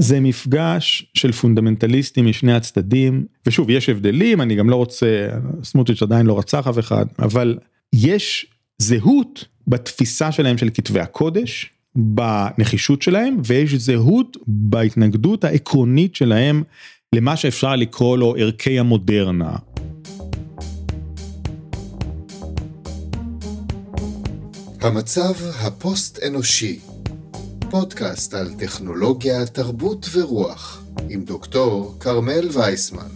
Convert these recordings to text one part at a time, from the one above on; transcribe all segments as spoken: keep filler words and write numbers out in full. זה מפגש של פונדמנטליסטים משני הצדדים, ושוב, יש הבדלים, אני גם לא רוצה, סמוטריץ' עדיין לא רצח אף אחד, אבל יש זהות בתפיסה שלהם של כתבי הקודש, בנחישות שלהם, ויש זהות בהתנגדות העקרונית שלהם, למה שאפשר לקרוא לו ערכי המודרנה. המצב הפוסט-אנושי, פודקאסט על טכנולוגיה, תרבות ורוח, עם דוקטור קרמל וייסמן.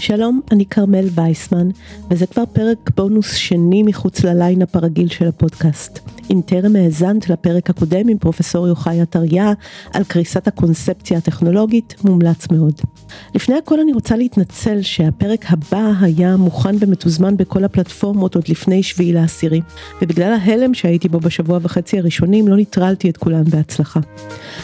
שלום, אני קרמל וייסמן, וזה כבר פרק בונוס שני מחוץ לליינאפ הרגיל של הפודקאסט. אם טרם האזנת לפרק הקודם עם פרופסור יוחאי אתריה על קריסת הקונספציה הטכנולוגית, מומלץ מאוד. לפני הכל אני רוצה להתנצל שהפרק הבא היה מוכן ומתוזמן בכל הפלטפורמות עוד לפני שביעי לעשירי, ובגלל ההלם שהייתי בו בשבוע וחצי הראשונים לא נטרלתי את כולן בהצלחה.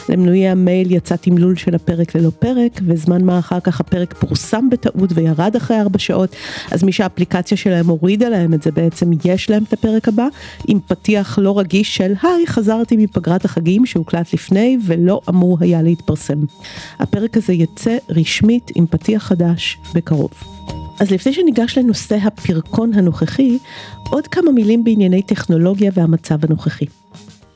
למנועי המייל יצא תמלול של הפרק ללא פרק, וזמן מה אחר כך הפרק פורסם בטעות וירד אחרי ארבע שעות, אז מי שהאפליקציה שלהם הורידה להם את זה בעצם יש להם את הפרק הבא, עם פתיח לא רגיש של היי חזרתי מפגרת החגים שהוקלט לפני ולא אמור היה להתפרסם. הפרק הזה יצא רשמית עם פתיח חדש בקרוב. אז לפני שניגש לנושא הפרקון הנוכחי, עוד כמה מילים בענייני טכנולוגיה והמצב הנוכחי.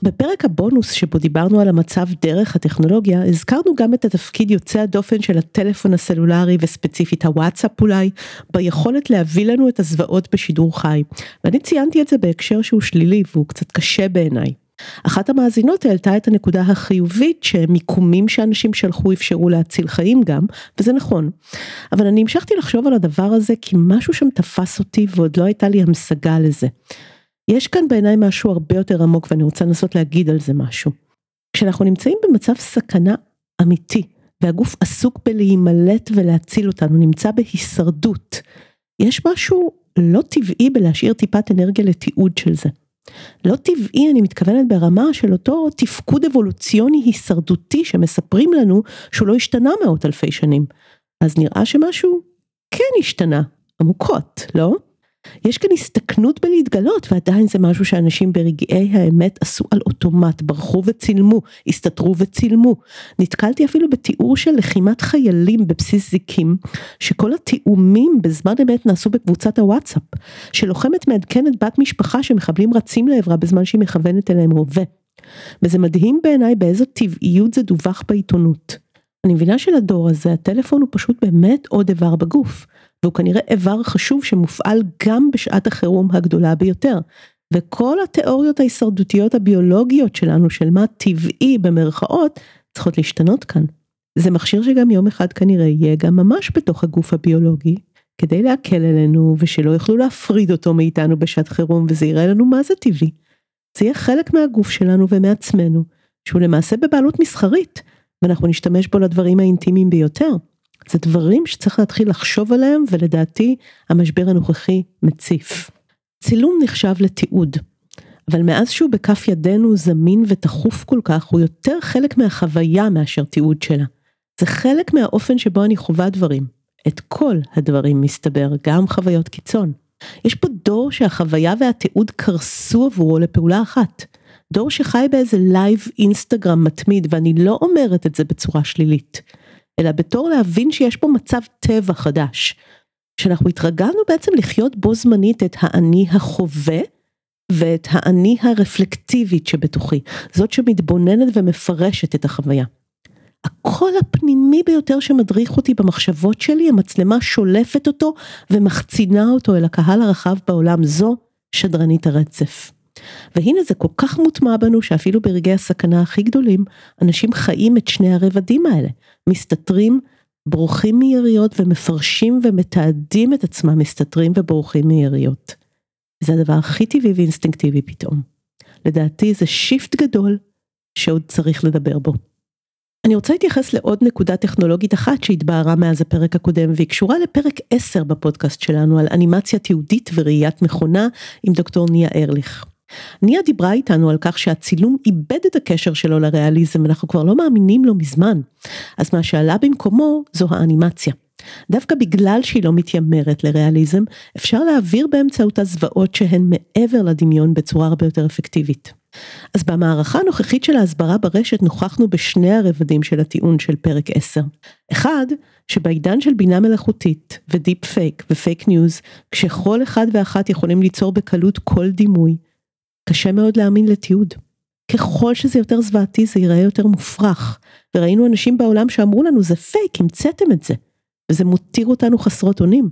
בפרק הבונוס שבו דיברנו על המצב דרך הטכנולוגיה, הזכרנו גם את התפקיד יוצא הדופן של הטלפון הסלולרי וספציפית הוואטסאפ אולי, ביכולת להביא לנו את הזוועות בשידור חי. ואני ציינתי את זה בהקשר שהוא שלילי והוא קצת קשה בעיניי. אחת המאזינות העלתה את הנקודה החיובית שמיקומים שאנשים שלחו אפשרו להציל חיים גם, וזה נכון. אבל אני המשכתי לחשוב על הדבר הזה כי משהו שם תפס אותי ועוד לא הייתה לי המשגה לזה. יש כאן בעיניי משהו הרבה יותר עמוק, ואני רוצה לנסות להגיד על זה משהו. כשאנחנו נמצאים במצב סכנה אמיתי, והגוף עסוק בלהימלט ולהציל אותנו, נמצא בהישרדות, יש משהו לא טבעי בלהשאיר טיפת אנרגיה לתיעוד של זה. לא טבעי, אני מתכוונת ברמה של אותו תפקוד אבולוציוני הישרדותי, שמספרים לנו שהוא לא השתנה מאות אלפי שנים. אז נראה שמשהו כן השתנה, עמוקות, לא? יש כאן הסתכנות בלהתגלות, ועדיין זה משהו שאנשים ברגעי האמת עשו על אוטומט, ברחו וצילמו, הסתתרו וצילמו. נתקלתי אפילו בתיאור של לחימת חיילים בבסיס זיקים, שכל התיאומים בזמן אמת נעשו בקבוצת הוואטסאפ, שלוחמת מעדכנת בת משפחה שמחבלים רצים לעברה בזמן שהיא מכוונת אליהם רובה. וזה מדהים בעיניי באיזו טבעיות זה דווח בעיתונות. אני מבינה שלדור הזה, הטלפון הוא פשוט באמת עוד איבר בגוף. והוא כנראה איבר חשוב שמופעל גם בשעת החירום הגדולה ביותר. וכל התיאוריות ההישרדותיות הביולוגיות שלנו, של מה טבעי במרכאות, צריכות להשתנות כאן. זה מכשיר שגם יום אחד כנראה יהיה גם ממש בתוך הגוף הביולוגי, כדי להקל עלינו ושלא יוכלו להפריד אותו מאיתנו בשעת חירום, וזה יראה לנו מה זה טבעי. זה יהיה חלק מהגוף שלנו ומעצמנו, שהוא למעשה בבעלות מסחרית, ואנחנו נשתמש בו לדברים האינטימיים ביותר. זה דברים שצריך להתחיל לחשוב עליהם, ולדעתי המשבר הנוכחי מציף. צילום נחשב לתיעוד, אבל מאז שהוא בכף ידינו זמין ותחוף כל כך, הוא יותר חלק מהחוויה מאשר תיעוד שלה. זה חלק מהאופן שבו אני חווה דברים. את כל הדברים מסתבר, גם חוויות קיצון. יש פה דור שהחוויה והתיעוד קרסו עבורו לפעולה אחת. דור שחי באיזה לייב אינסטגרם מתמיד, ואני לא אומרת את זה בצורה שלילית. אלא בתור להבין שיש פה מצב טבע חדש, שאנחנו התרגלנו בעצם לחיות בו זמנית את האני החווה, ואת האני הרפלקטיבית שבתוכי, זאת שמתבוננת ומפרשת את החוויה. הקול הפנימי ביותר שמדריך אותי במחשבות שלי, המצלמה שולפת אותו ומחצינה אותו אל הקהל הרחב בעולם, זו שדרנית הרצף. והנה זה כל כך מוטמע בנו שאפילו ברגעי הסכנה הכי גדולים אנשים חיים את שני הרבדים האלה, מסתתרים, בורחים מיריות ומפרשים ומתעדים את עצמם, מסתתרים ובורחים מיריות. זה הדבר הכי טבעי ואינסטינקטיבי פתאום. לדעתי זה שיפט גדול שעוד צריך לדבר בו. אני רוצה להתייחס לעוד נקודה טכנולוגית אחת שהתבהרה מאז הפרק הקודם, והיא קשורה לפרק עשר בפודקאסט שלנו על אנימציה תיעודית וראיית מכונה עם דוקטור ניה ארליך. ניה דיברה איתנו על כך שהצילום איבד את הקשר שלו לריאליזם, ואנחנו כבר לא מאמינים לו מזמן. אז מה שעלה במקומו זו האנימציה. דווקא בגלל שהיא לא מתיימרת לריאליזם, אפשר להעביר באמצעות הזוועות שהן מעבר לדמיון בצורה הרבה יותר אפקטיבית. אז במערכה הנוכחית של ההסברה ברשת נוכחנו בשני הרבדים של הטיעון של פרק עשר. אחד, שבעידן של בינה מלאכותית ודיפ פייק ופייק ניוז, כשכל אחד ואחת יכולים ליצור בקלות כל דימוי, קשה מאוד להאמין לתיעוד. ככל שזה יותר זוועתי זה ייראה יותר מופרך, וראינו אנשים בעולם שאמרו לנו זה פייק, המצאתם את זה, וזה מותיר אותנו חסרות אונים.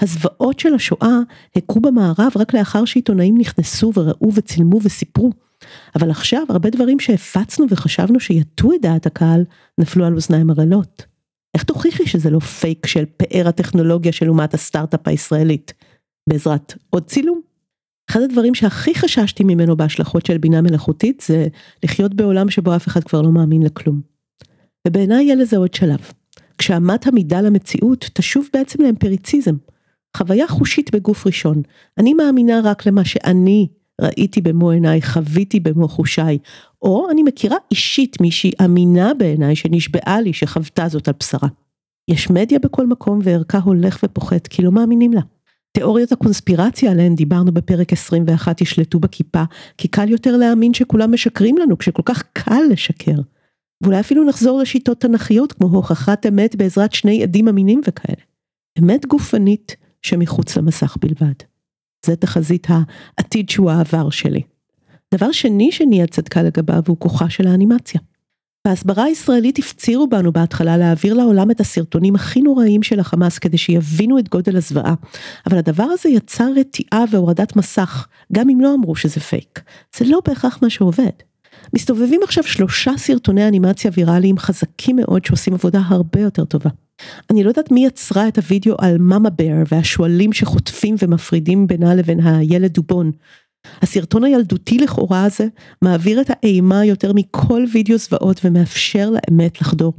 הזוועות של השואה הקו במערב רק לאחר שעיתונאים נכנסו וראו וצילמו וסיפרו, אבל עכשיו הרבה דברים שהפצנו וחשבנו שיתו את דעת הקהל נפלו על אוזניים הרעלות. איך תוכיחי שזה לא פייק של פאר הטכנולוגיה של אומת הסטארט-אפ הישראלית? בעזרת עוד צילום? אחד הדברים שהכי חששתי ממנו בהשלכות של בינה מלאכותית זה לחיות בעולם שבו אף אחד כבר לא מאמין לכלום. ובעיניי יהיה לזה עוד שלב. כשאמת המידה למציאות תשוב בעצם לאמפריציזם. חוויה חושית בגוף ראשון. אני מאמינה רק למה שאני ראיתי במו עיניי, חוויתי במו חושיי, או אני מכירה אישית מישהי אמינה בעיניי שנשבעה לי שחוותה זאת על בשרה. יש מדיה בכל מקום וערכה הולך ופוחת כי לא מאמינים לה. תיאוריות הקונספירציה עליהן דיברנו בפרק עשרים ואחת ישלטו בכיפה, כי קל יותר להאמין שכולם משקרים לנו כשכל כך קל לשקר. ואולי אפילו נחזור לשיטות תנכיות כמו הוכחת אמת בעזרת שני עדים אמינים וכאלה. אמת גופנית שמחוץ למסך בלבד. זה תחזית העתיד שהוא העבר שלי. דבר שני שניה צדקה לגביו הוא כוחה של האנימציה. בהסברה הישראלית הפצירו בנו בהתחלה להעביר לעולם את הסרטונים הכי נוראים של החמאס כדי שיבינו את גודל הזוועה, אבל הדבר הזה יצר רתיעה והורדת מסך, גם אם לא אמרו שזה פייק. זה לא בהכרח מה שעובד. מסתובבים עכשיו שלושה סרטוני אנימציה ויראליים חזקים מאוד שעושים עבודה הרבה יותר טובה. אני לא יודעת מי יצרה את הוידאו על מאמה בר והשואלים שחוטפים ומפרידים בינה לבין הילד דובון. הסרטון הילדותי לכאורה הזה מעביר את האימה יותר מכל וידאו זוועות ומאפשר לאמת לחדור.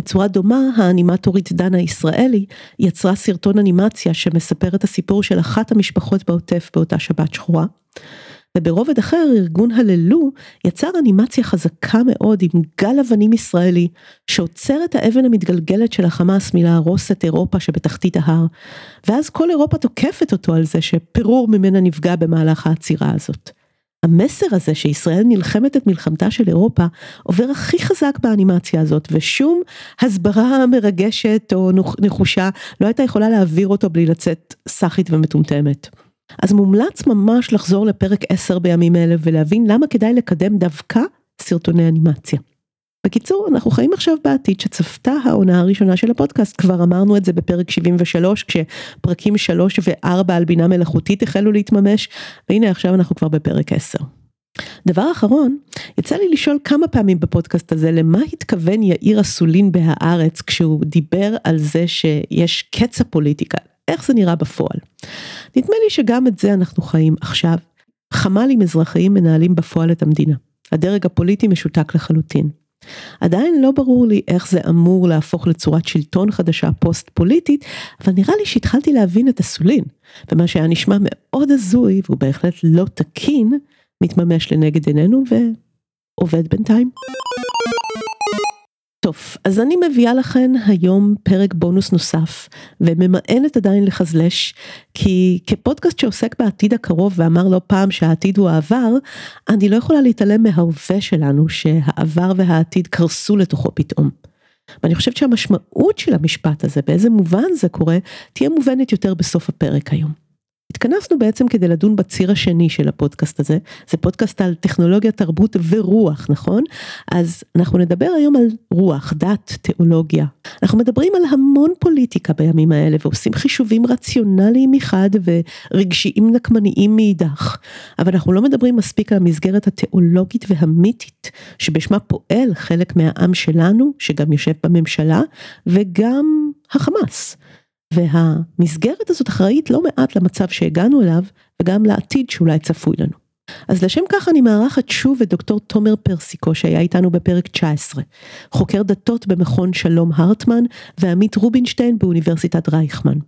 בצורה דומה, האנימטורית דנה ישראלי יצרה סרטון אנימציה שמספר את הסיפור של אחת המשפחות בעוטף באותה שבת שחורה. וברובד אחר, ארגון הללו יצר אנימציה חזקה מאוד עם גל אבנים ישראלי, שעוצר את האבן המתגלגלת של החמאס מלהרוס את אירופה שבתחתית ההר, ואז כל אירופה תוקפת אותו על זה שפירור ממנה נפגע במהלך העצירה הזאת. המסר הזה שישראל נלחמת את מלחמתה של אירופה, עובר הכי חזק באנימציה הזאת, ושום הסברה מרגשת או נחושה לא הייתה יכולה להעביר אותו בלי לצאת סחית ומטומטמת. אז מומלץ ממש לחזור לפרק עשר בימים אלה ולהבין למה כדאי לקדם דווקא סרטוני אנימציה. בקיצור, אנחנו חיים עכשיו בעתיד שצפתה העונה הראשונה של הפודקאסט, כבר אמרנו את זה בפרק שבעים ושלוש, כשפרקים שלוש וארבע על בינה מלאכותית החלו להתממש, והנה עכשיו אנחנו כבר בפרק עשר. דבר אחרון, יצא לי לשאול כמה פעמים בפודקאסט הזה למה התכוון יאיר סולין בהארץ כשהוא דיבר על זה שיש קץ הפוליטיקה. איך זה נראה בפועל? נדמה לי שגם את זה אנחנו חיים עכשיו. חמלים אזרחיים מנהלים בפועל את המדינה. הדרג הפוליטי משותק לחלוטין. עדיין לא ברור לי איך זה אמור להפוך לצורת שלטון חדשה פוסט פוליטית, אבל נראה לי שהתחלתי להבין את הסולין, ומה שהיה נשמע מאוד הזוי, והוא בהחלט לא תקין, מתממש לנגד עינינו ועובד בינתיים. טוב, אז אני מביאה לכן היום פרק בונוס נוסף, וממאנת עדיין לחזלש, כי כפודקאסט שעוסק בעתיד הקרוב, ואמר לו פעם שהעתיד הוא העבר, אני לא יכולה להתעלם מההווה שלנו, שהעבר והעתיד קרסו לתוכו פתאום. ואני חושבת שהמשמעות של המשפט הזה, באיזה מובן זה קורה, תהיה מובנת יותר בסוף הפרק היום. התכנסנו בעצם כדי לדון בציר השני של הפודקאסט הזה, זה פודקאסט על טכנולוגיה, תרבות ורוח, נכון? אז אנחנו נדבר היום על רוח, דת, תיאולוגיה. אנחנו מדברים על המון פוליטיקה בימים האלה, ועושים חישובים רציונליים מחד, ורגשיים נקמניים מאידך. אבל אנחנו לא מדברים מספיק על המסגרת התיאולוגית והמיתית, שבשמה פועל חלק מהעם שלנו, שגם יושב בממשלה, וגם החמאס. והמסגרת הזאת אחראית לא מעט למצב שהגענו אליו, וגם לעתיד שאולי צפוי לנו. אז לשם כך אני מארחת שוב את דוקטור תומר פרסיקו, שהיה איתנו בפרק תשע עשרה, חוקר דתות במכון שלום הרטמן, ועמית רובינשטיין באוניברסיטת רייכמן.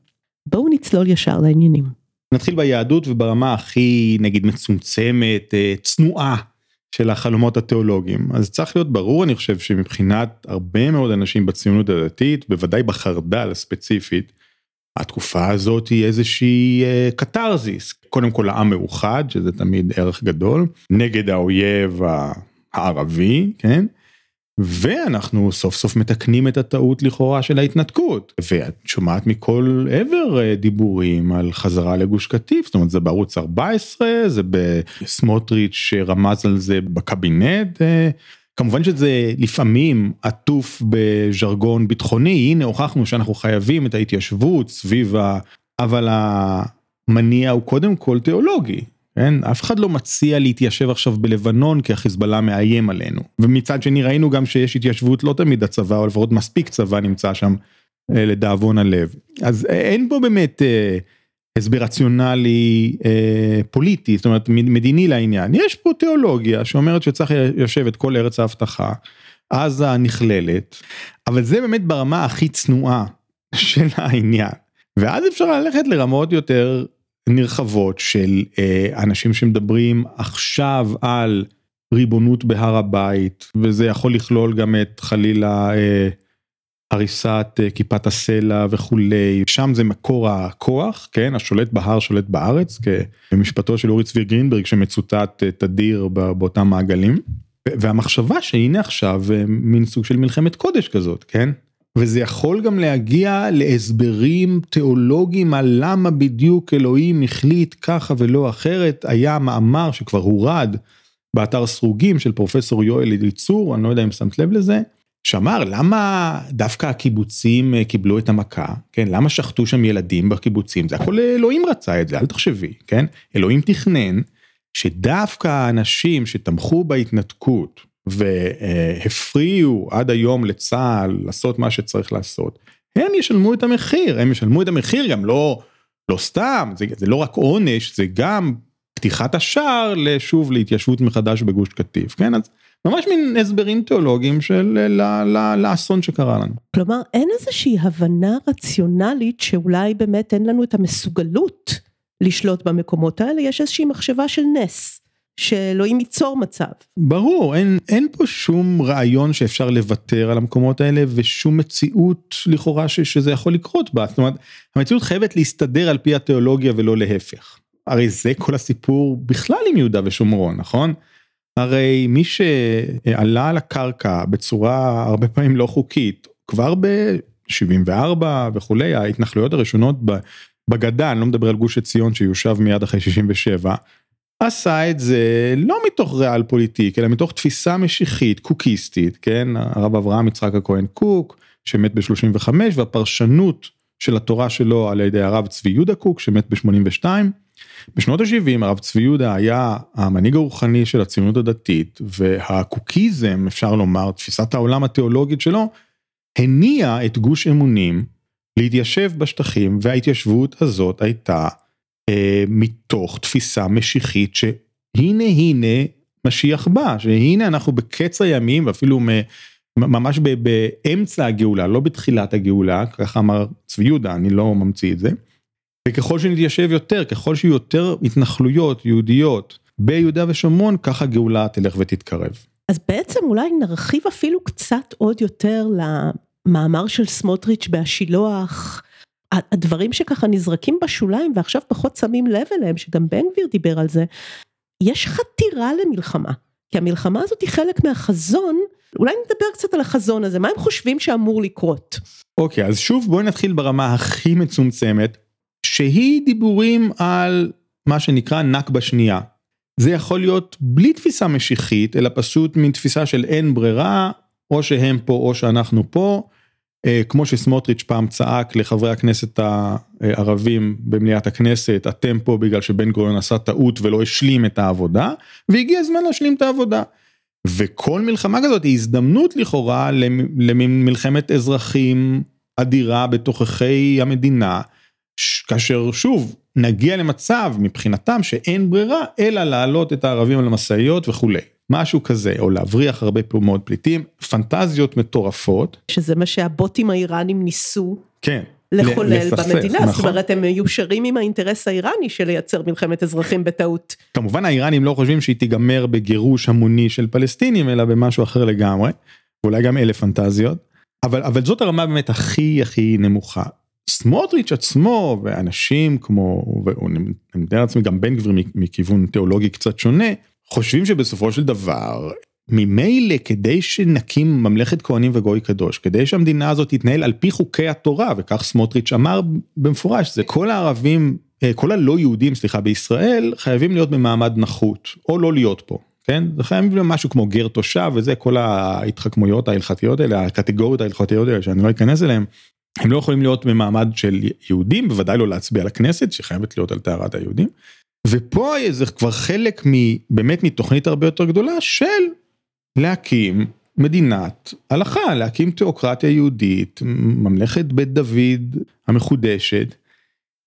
בואו נצלול ישר לעניינים. נתחיל ביהדות וברמה הכי, נגיד, מצומצמת, צנועה של החלומות התיאולוגיים. אז צריך להיות ברור, אני חושב, שמבחינת הרבה מאוד אנשים בציונות הדתית, בוודאי בחרד"ל הספציפית, התקופה הזאת היא איזושהי קתרזיס. קודם כל העם מאוחד, שזה תמיד ערך גדול, נגד האויב הערבי, כן? ואנחנו סוף סוף מתקנים את הטעות לכאורה של ההתנתקות, ואת שומעת מכל עבר דיבורים על חזרה לגוש קטיף, זאת אומרת זה בערוץ ארבע עשרה, זה בסמוטריץ' שרמז על זה בקבינט, כמובן שזה לפעמים עטוף בז'רגון ביטחוני, הנה הוכחנו שאנחנו חייבים את ההתיישבות סביב ה... אבל המניע הוא קודם כל תיאולוגי, אין, אף אחד לא מציע להתיישב עכשיו בלבנון, כי החיזבאללה מאיים עלינו. ומצד שני ראינו גם שיש התיישבות, לא תמיד הצבא, או לפחות מספיק צבא נמצא שם לדאבון הלב. אז אין פה באמת אה, הסבר רציונלי אה, פוליטי, זאת אומרת מדיני לעניין. יש פה תיאולוגיה שאומרת שצריך ליישב את כל ארץ ההבטחה, אז הנכללת, אבל זה באמת ברמה הכי צנועה של העניין. ואז אפשר ללכת לרמות יותר נרחבות של אה, אנשים שמדברים עכשיו על ריבונות בהר הבית, וזה יכול לכלול גם את חלילה אה, הריסת אה, כיפת הסלע וכולי, שם זה מקור הכוח, כן, השולט בהר שולט בארץ, כמשפטו של אורי צבי גרינברג שמצוטט אה, תדיר באותם מעגלים, והמחשבה שהנה עכשיו אה, מין סוג של מלחמת קודש כזאת, כן? וזה יכול גם להגיע להסברים תיאולוגיים על למה בדיוק אלוהים החליט ככה ולא אחרת. היה מאמר שכבר הורד באתר סרוגים של פרופסור יואל איצור, אני לא יודע אם שמת לב לזה, שאמר למה דווקא הקיבוצים קיבלו את המכה, כן? למה שחטו שם ילדים בקיבוצים, זה הכל אלוהים רצה את זה, אל תחשבי, כן? אלוהים תכנן שדווקא האנשים שתמכו בהתנתקות, והפריעו עד היום לצהל לעשות מה שצריך לעשות, הם ישלמו את המחיר, הם ישלמו את המחיר גם לא, לא סתם, זה, זה לא רק עונש, זה גם פתיחת השער לשוב להתיישבות מחדש בגוש קטיף, כן? אז ממש מן הסברים תיאולוגיים של לאסון שקרה לנו. כלומר, אין איזושהי הבנה רציונלית שאולי באמת אין לנו את המסוגלות לשלוט במקומות האלה, יש איזושהי מחשבה של נס. שאלוהים ייצור מצב. ברור, אין, אין פה שום רעיון שאפשר לוותר על המקומות האלה, ושום מציאות לכאורה ש, שזה יכול לקרות בה. זאת אומרת, המציאות חייבת להסתדר על פי התיאולוגיה ולא להפך. הרי זה כל הסיפור בכלל עם יהודה ושומרון, נכון? הרי מי שעלה על הקרקע בצורה הרבה פעמים לא חוקית, כבר ב-שבעים וארבע וכולי, ההתנחלויות הראשונות בגדה, אני לא מדבר על גוש עציון שיושב מיד אחרי שישים ושבע, עשה את זה לא מתוך ריאל פוליטיק, אלא מתוך תפיסה משיחית, קוקיסטית, כן? הרב אברהם יצחק הכהן קוק, שמת ב-שלושים וחמש, והפרשנות של התורה שלו על ידי הרב צבי יהודה קוק, שמת ב-שמונים ושתיים. בשנות ה-שבעים, הרב צבי יהודה היה המנהיג הרוחני של הציונות הדתית, והקוקיזם, אפשר לומר, תפיסת העולם התיאולוגית שלו, הניע את גוש אמונים להתיישב בשטחים, וההתיישבות הזאת הייתה מתוך תפיסה משיחית שהנה הנה משיח בא, שהנה אנחנו בקץ הימים ואפילו ממש באמצע הגאולה, לא בתחילת הגאולה, ככה אמר צבי יהודה, אני לא ממציא את זה, וככל שנתיישב יותר, ככל שיהיו יותר התנחלויות יהודיות ביהודה ושומרון, ככה הגאולה תלך ותתקרב. אז בעצם אולי נרחיב אפילו קצת עוד יותר למאמר של סמוטריץ' בהשילוח, הדברים שככה נזרקים בשוליים, ועכשיו פחות שמים לב אליהם, שגם בן גביר דיבר על זה, יש חתירה למלחמה, כי המלחמה הזאת היא חלק מהחזון, אולי נדבר קצת על החזון הזה, מה הם חושבים שאמור לקרות? אוקיי, אז שוב בואי נתחיל ברמה הכי מצומצמת, שהיא דיבורים על מה שנקרא נכבה שנייה, זה יכול להיות בלי תפיסה משיחית, אלא פשוט מתפיסה של אין ברירה, או שהם פה או שאנחנו פה, כמו שסמוטריץ' פעם צעק לחברי הכנסת הערבים במליאת הכנסת, אתם פה בגלל שבן גוריון עשה טעות ולא השלים את העבודה, והגיע הזמן להשלים את העבודה. וכל מלחמה כזאת היא הזדמנות לכאורה למלחמת אזרחים אדירה בתוככי המדינה, כאשר שוב נגיע למצב מבחינתם שאין ברירה, אלא להעלות את הערבים על המשאיות וכולי. משהו כזה, או להבריח הרבה מאוד פליטים, פנטזיות מטורפות. שזה מה שהבוטים האיראנים ניסו. כן, לחולל במדינה, זאת אומרת הם מיושרים עם האינטרס האיראני של לייצר מלחמת אזרחים בטעות. כמובן האיראנים לא חושבים שהיא תיגמר בגירוש המוני של פלסטינים, אלא במשהו אחר לגמרי, ואולי גם אלה פנטזיות, אבל, אבל זאת הרמה באמת הכי הכי נמוכה. סמוטריץ' עצמו, ואנשים כמו, ואני מדבר על עצמי גם בן גביר מכיוון תיאולוגי קצת שונה, חושבים שבסופו של דבר, ממילא כדי שנקים ממלכת כהנים וגוי קדוש, כדי שהמדינה הזאת תתנהל על פי חוקי התורה, וכך סמוטריץ' אמר במפורש, זה כל הערבים, כל הלא יהודים, סליחה, בישראל, חייבים להיות במעמד נחות, או לא להיות פה, כן? זה חייבים להיות משהו כמו גר תושב, וזה כל ההתחכמויות ההלכתיות האלה, הקטגוריות ההלכתיות האלה, שאני לא אכנס אליהן, הם לא יכולים להיות במעמד של יהודים, בוודאי לא להצביע לכנסת, שחייבת להיות על טהרת היהודים, ופה זה כבר חלק באמת מתוכנית הרבה יותר גדולה של להקים מדינת הלכה, להקים תיאוקרטיה יהודית, ממלכת בית דוד המחודשת,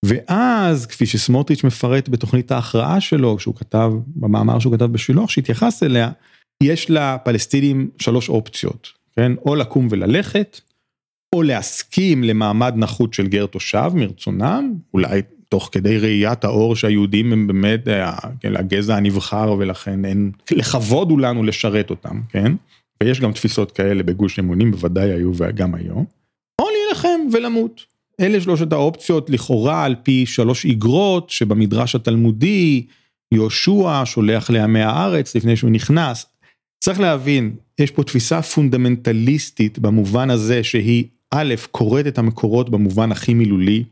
ואז כפי שסמוטריץ' מפרט בתוכנית ההכרעה שלו, שהוא כתב, במאמר שהוא כתב בשבילו, שהתייחס אליה, יש לפלסטינים שלוש אופציות, כן? או לקום וללכת, או להסכים למעמד נחות של גר תושב מרצונם, אולי תוך כדי ראיית האור שהיהודים הם באמת הגזע הנבחר, ולכן אין, לכבוד הוא לנו לשרת אותם, כן? ויש גם תפיסות כאלה בגוש אמונים, בוודאי היו וגם היום, או להילחם ולמות. אלה שלושת האופציות לכאורה על פי שלוש איגרות, שבמדרש התלמודי, יהושע שולח לעמי הארץ לפני שהוא נכנס. צריך להבין, יש פה תפיסה פונדמנטליסטית במובן הזה שהיא א', קוראת את המקורות במובן הכי מילולי,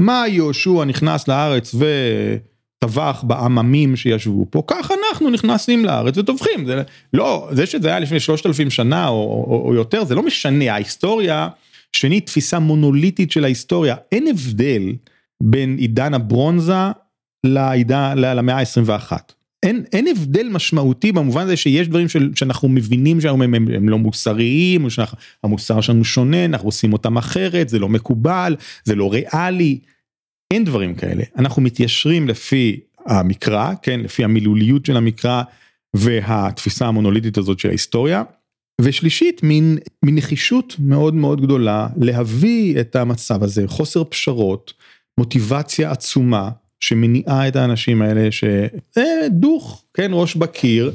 מה יהושע נכנס לארץ וטבח בעממים שישבו פה, כך אנחנו נכנסים לארץ וטובחים, זה, לא, זה שזה היה לפני שלושת אלפים שנה או, או, או יותר, זה לא משנה, ההיסטוריה, שני תפיסה מונוליטית של ההיסטוריה, אין הבדל בין עידן הברונזה לעידן, למאה ה-עשרים ואחת, אין, אין הבדל משמעותי במובן הזה שיש דברים של, שאנחנו מבינים שהם הם, הם, הם לא מוסריים, או שהמוסר שלנו שונה, אנחנו עושים אותם אחרת, זה לא מקובל, זה לא ריאלי, אין דברים כאלה. אנחנו מתיישרים לפי המקרא, כן, לפי המילוליות של המקרא, והתפיסה המונוליטית הזאת של ההיסטוריה, ושלישית, מין, מין נחישות מאוד מאוד גדולה, להביא את המצב הזה, חוסר פשרות, מוטיבציה עצומה, שמניעה את האנשים האלה שדוך, כן, ראש בקיר,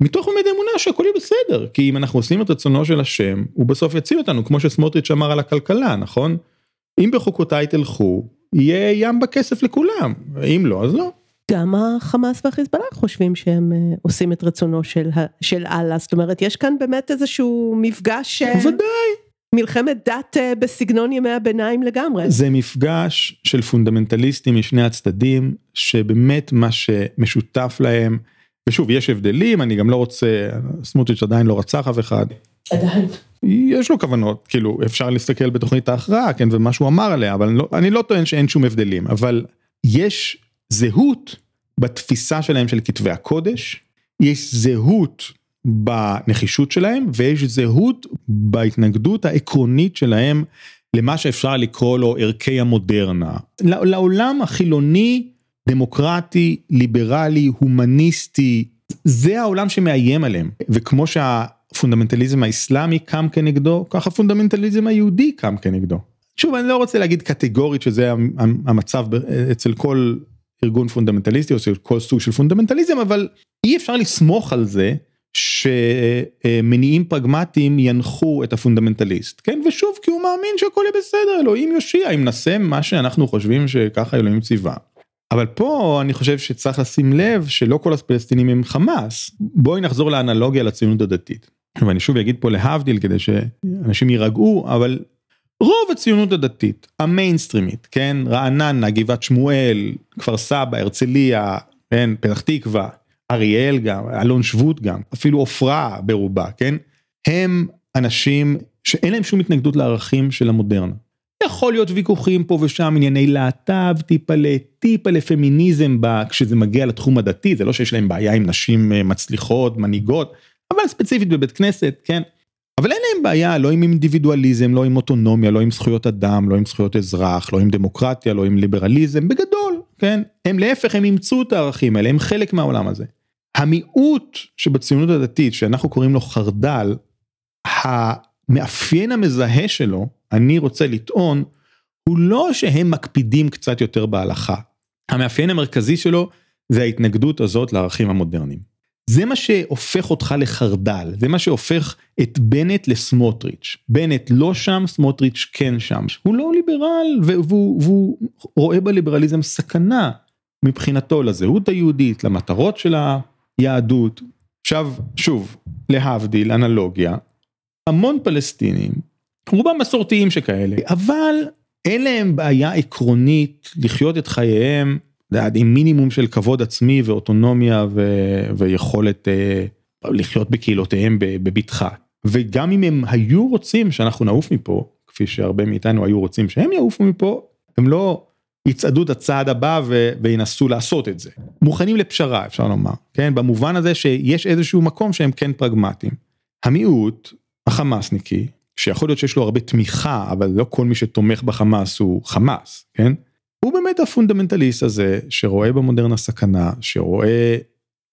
מתוך עומד אמונה שהכל יהיה בסדר, כי אם אנחנו עושים את רצונו של השם, הוא בסוף יציל אותנו, כמו שסמוטריץ' אמר על הכלכלה, נכון? אם בחוקותיי תלכו, יהיה ים בכסף לכולם, אם לא, אז לא. גם החמאס והחיזבאללה חושבים שהם עושים את רצונו של, של אללה, זאת אומרת, יש כאן באמת איזשהו מפגש... בוודאי. מלחמת דת בסגנון ימי הביניים לגמרי. זה מפגש של פונדמנטליסטים משני הצדדים, שבאמת מה שמשותף להם, ושוב, יש הבדלים, אני גם לא רוצה, סמוטריץ' עדיין לא רצח אף אחד. עדיין. יש לו כוונות, כאילו, אפשר להסתכל בתוכנית ההכרעה, כן, ומה שהוא אמר עליה, אבל אני לא, אני לא טוען שאין שום הבדלים, אבל יש זהות בתפיסה שלהם של כתבי הקודש, יש זהות... בנחישות שלהם, ויש זהות בהתנגדות העקרונית שלהם, למה שאפשר לקרוא לו ערכי המודרנה. לעולם החילוני, דמוקרטי, ליברלי, הומניסטי, זה העולם שמאיים עליהם. וכמו שהפונדמנטליזם האסלאמי קם כנגדו, כך הפונדמנטליזם היהודי קם כנגדו. שוב, אני לא רוצה להגיד קטגורית שזה המצב אצל כל ארגון פונדמנטליסטי, או אצל כל סוג של פונדמנטליזם, אבל אי אפשר לסמוך על זה, שמניעים פרגמטיים ינחו את הפונדמנטליסט, כן? ושוב, כי הוא מאמין שהכל יהיה בסדר, אלוהים יושיע, אם נעשה מה שאנחנו חושבים שככה אלוהים ציווה. אבל פה אני חושב שצריך לשים לב שלא כל הפלסטינים הם חמאס. בואי נחזור לאנלוגיה לציונות הדתית. ואני שוב אגיד פה להבדיל כדי שאנשים יירגעו, אבל רוב הציונות הדתית, המיינסטרימית, כן? רעננה, גבעת שמואל, כפר סבא, הרצליה, כן? פתח תקווה, אריאל גם, אלון שבות גם, אפילו אופרה ברובה, כן? הם אנשים שאין להם שום התנגדות לערכים של המודרנה. יכול להיות ויכוחים פה ושם, ענייני להט"ב, טיפה לטיפה לפמיניזם, כשזה מגיע לתחום הדתי, זה לא שיש להם בעיה עם נשים מצליחות, מנהיגות, אבל ספציפית בבית כנסת, כן? אבל אין להם בעיה, לא עם אינדיבידואליזם, לא עם אוטונומיה, לא עם זכויות אדם, לא עם זכויות אזרח, לא עם דמוקרטיה, לא עם ליברליזם, בגדול, כן? הם להפך, הם ימצאו את הערכים האלה, הם חלק מהעולם הזה. המיעוט שבציונות הדתית, שאנחנו קוראים לו חרדל, המאפיין המזהה שלו, אני רוצה לטעון, הוא לא שהם מקפידים קצת יותר בהלכה. המאפיין המרכזי שלו זה ההתנגדות הזאת לערכים המודרניים. זה מה שהופך אותך לחרדל, זה מה שהופך את בנט לסמוטריץ'. בנט לא שם, סמוטריץ' כן שם. הוא לא ליברל, והוא, והוא רואה בליברליזם סכנה מבחינתו לזהות היהודית, למטרות של היהדות. עכשיו, שוב, להבדיל, אנלוגיה, המון פלסטינים, רובם מסורתיים שכאלה, אבל אין להם בעיה עקרונית לחיות את חייהם, עם מינימום של כבוד עצמי ואוטונומיה ו- ויכולת אה, לחיות בקהילותיהם בביטחה. וגם אם הם היו רוצים שאנחנו נעוף מפה, כפי שהרבה מאיתנו היו רוצים שהם יעופו מפה, הם לא יצעדו את הצעד הבא ו- וינסו לעשות את זה. מוכנים לפשרה, אפשר לומר, כן? במובן הזה שיש איזשהו מקום שהם כן פרגמטיים. המיעוט, החמאסניקי, שיכול להיות שיש לו הרבה תמיכה, אבל לא כל מי שתומך בחמאס הוא חמאס, כן? הוא באמת הפונדמנטליסט הזה, שרואה במודרנה סכנה, שרואה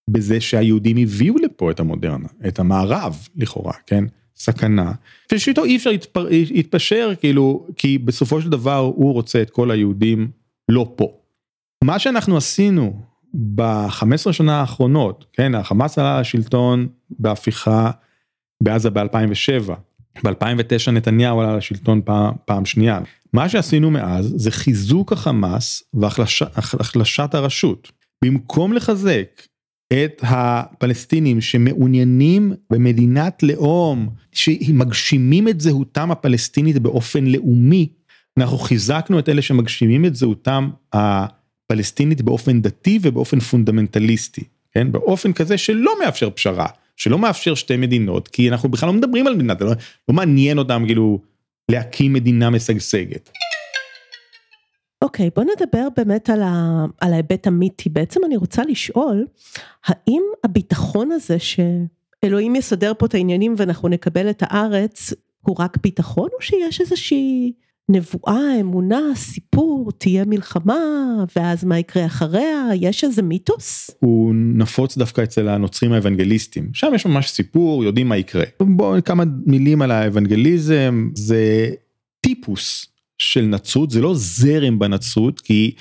בזה שהיהודים הביאו לפה את המודרנה, את המערב לכאורה, כן? סכנה. ושיתו אי אפשר יתפר... יתפשר, כאילו, כי בסופו של דבר הוא רוצה את כל היהודים לא פה. מה שאנחנו עשינו ב-חמש עשרה שנה האחרונות, כן? החמאס עלה לשלטון בהפיכה בעזה ב-אלפיים ושבע, ב-אלפיים ותשע נתניהו עלה לשלטון פעם, פעם שנייה. מה שעשינו מאז זה חיזוק החמאס והחלשת הרשות. במקום לחזק את הפלסטינים שמעוניינים במדינת לאום, שמגשימים את זהותם הפלסטינית באופן לאומי, אנחנו חיזקנו את אלה שמגשימים את זהותם הפלסטינית באופן דתי ובאופן פונדמנטליסטי, כן? באופן כזה שלא מאפשר פשרה, שלא מאפשר שתי מדינות, כי אנחנו בכלל לא מדברים על מדינה, לא, לא מעניין אותם כאילו להקים מדינה משגשגת. אוקיי, okay, בוא נדבר באמת על, ה, על ההיבט המיתי. בעצם אני רוצה לשאול, האם הביטחון הזה שאלוהים יסדר פה את העניינים ואנחנו נקבל את הארץ, הוא רק ביטחון או שיש איזושהי נבואה, אמונה, סיפור, תהיה מלחמה, ואז מה יקרה אחריה, יש איזה מיתוס? הוא נפוץ דווקא אצל הנוצרים האבנגליסטים, שם יש ממש סיפור, יודעים מה יקרה. בואו כמה מילים על האבנגליזם, זה טיפוס של נצרות, זה לא זרם בנצרות, כי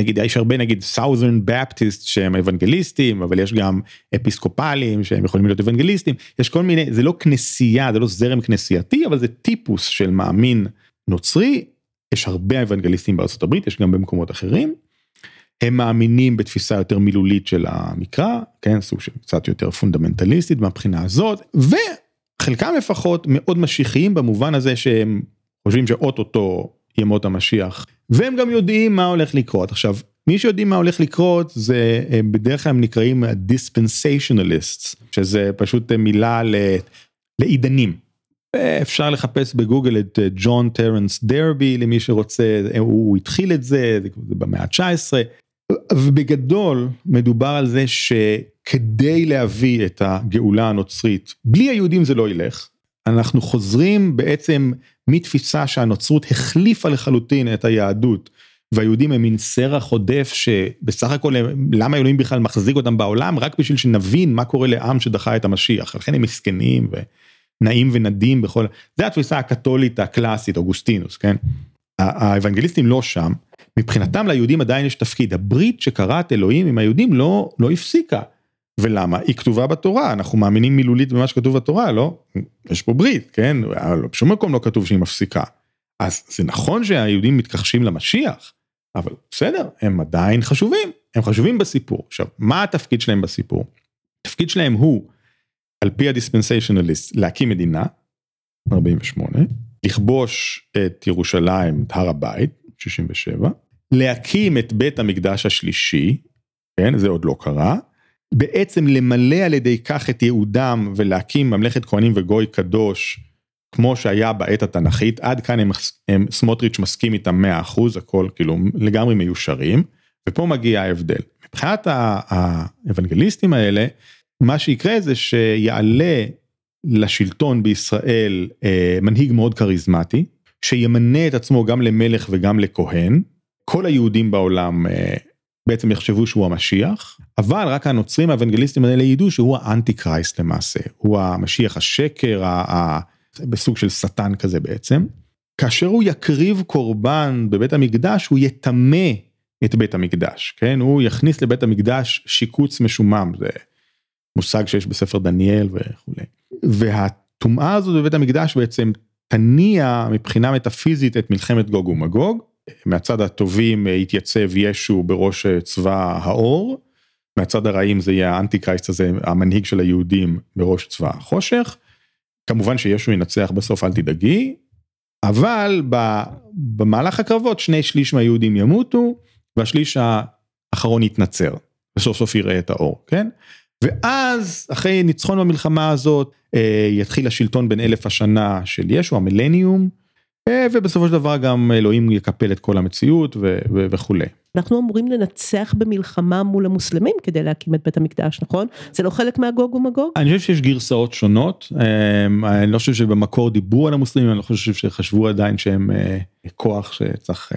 נגיד, יש הרבה נגיד Southern Baptist שהם אבנגליסטים, אבל יש גם אפיסקופלים שהם יכולים להיות אבנגליסטים, יש כל מיני, זה לא כנסייה, זה לא זרם כנסייתי, אבל זה טיפוס של מאמין נוצרי, יש הרבה אבנגליסטים בארצות הברית, יש גם במקומות אחרים, הם מאמינים בתפיסה יותר מילולית של המקרא, כן, סוג של קצת יותר פונדמנטליסטית מהבחינה הזאת, וחלקם לפחות מאוד משיחיים במובן הזה שהם חושבים שאוטוטו ימות המשיח, והם גם יודעים מה הולך לקרות. עכשיו, מי שיודעים מה הולך לקרות, זה בדרך כלל הם נקראים dispensationalists, שזה פשוט מילה לעידנים. אפשר לחפש בגוגל את ג'ון טרנס דרבי, למי שרוצה, הוא התחיל את זה, זה במאה ה-תשע עשרה, ובגדול מדובר על זה שכדי להביא את הגאולה הנוצרית, בלי היהודים זה לא ילך, אנחנו חוזרים בעצם מתפיסה שהנוצרות החליפה לחלוטין את היהדות, והיהודים הם מין סרח עודף שבסך הכל, למה אלוהים בכלל מחזיק אותם בעולם, רק בשביל שנבין מה קורה לעם שדחה את המשיח, לכן הם מסכנים ו... נעים ונדים בכל, זה התפיסה הקתולית הקלאסית, אוגוסטינוס, כן? האבנגליסטים לא שם, מבחינתם ליהודים עדיין יש תפקיד, הברית שקראת אלוהים עם היהודים לא, לא הפסיקה, ולמה? היא כתובה בתורה, אנחנו מאמינים מילולית במה שכתוב בתורה, לא? יש פה ברית, כן? בשום מקום לא כתוב שהיא מפסיקה, אז זה נכון שהיהודים מתכחשים למשיח, אבל בסדר, הם עדיין חשובים, הם חשובים בסיפור. עכשיו, מה התפקיד שלהם בסיפור? התפקיד שלהם הוא, על פי הדיספנסיישנליסט, להקים מדינה, ארבעים ושמונה, לכבוש את ירושלים, את הר הבית, שישים ושבע, להקים את בית המקדש השלישי, כן, זה עוד לא קרה, בעצם למלא על ידי כך את יהודם, ולהקים ממלכת כהנים וגוי קדוש, כמו שהיה בעת התנכית, עד כאן הם, הם, סמוטריץ' מסכים איתם מאה אחוז, הכל כאילו לגמרי מיושרים, ופה מגיע ההבדל. מבחינת האבנגליסטים האלה, מה שיקרה זה שיעלה לשלטון בישראל מנהיג מאוד קריזמטי, שימנה את עצמו גם למלך וגם לכהן, כל היהודים בעולם בעצם יחשבו שהוא המשיח, אבל רק הנוצרים האבנגליסטים האלה ידעו שהוא האנטי קרייסט למעשה, הוא המשיח השקר, בסוג של סטן כזה בעצם, כאשר הוא יקריב קורבן בבית המקדש, הוא יתמה את בית המקדש, כן? הוא יכניס לבית המקדש שיקוץ משומם, זה מושג שיש בספר דניאל וכו'. והתומעה הזאת בבית המקדש בעצם תניע מבחינה מטאפיזית את מלחמת גוג ומגוג, מהצד הטובים התייצב ישו בראש צבא האור, מהצד הרעים זה יהיה האנטי קרייסט הזה, המנהיג של היהודים בראש צבא החושך, כמובן שישו ינצח בסוף, אל תדאגי, אבל במהלך הקרבות שני שליש מהיהודים ימותו, והשליש האחרון יתנצר, בסוף סוף יראה את האור, כן? ואז אחרי ניצחון במלחמה הזאת, יתחיל השלטון בין אלף השנה של ישו, המילניום, ובסופו של דבר גם אלוהים יקפל את כל המציאות ו- ו- וכו'. אנחנו אמורים לנצח במלחמה מול המוסלמים כדי להקים את בית המקדש, נכון? זה לא חלק מהגוג ומגוג? אני חושב שיש גרסאות שונות, אני לא חושב שבמקור דיברו על המוסלמים, אני לא חושב שחשבו עדיין שהם כוח שצריך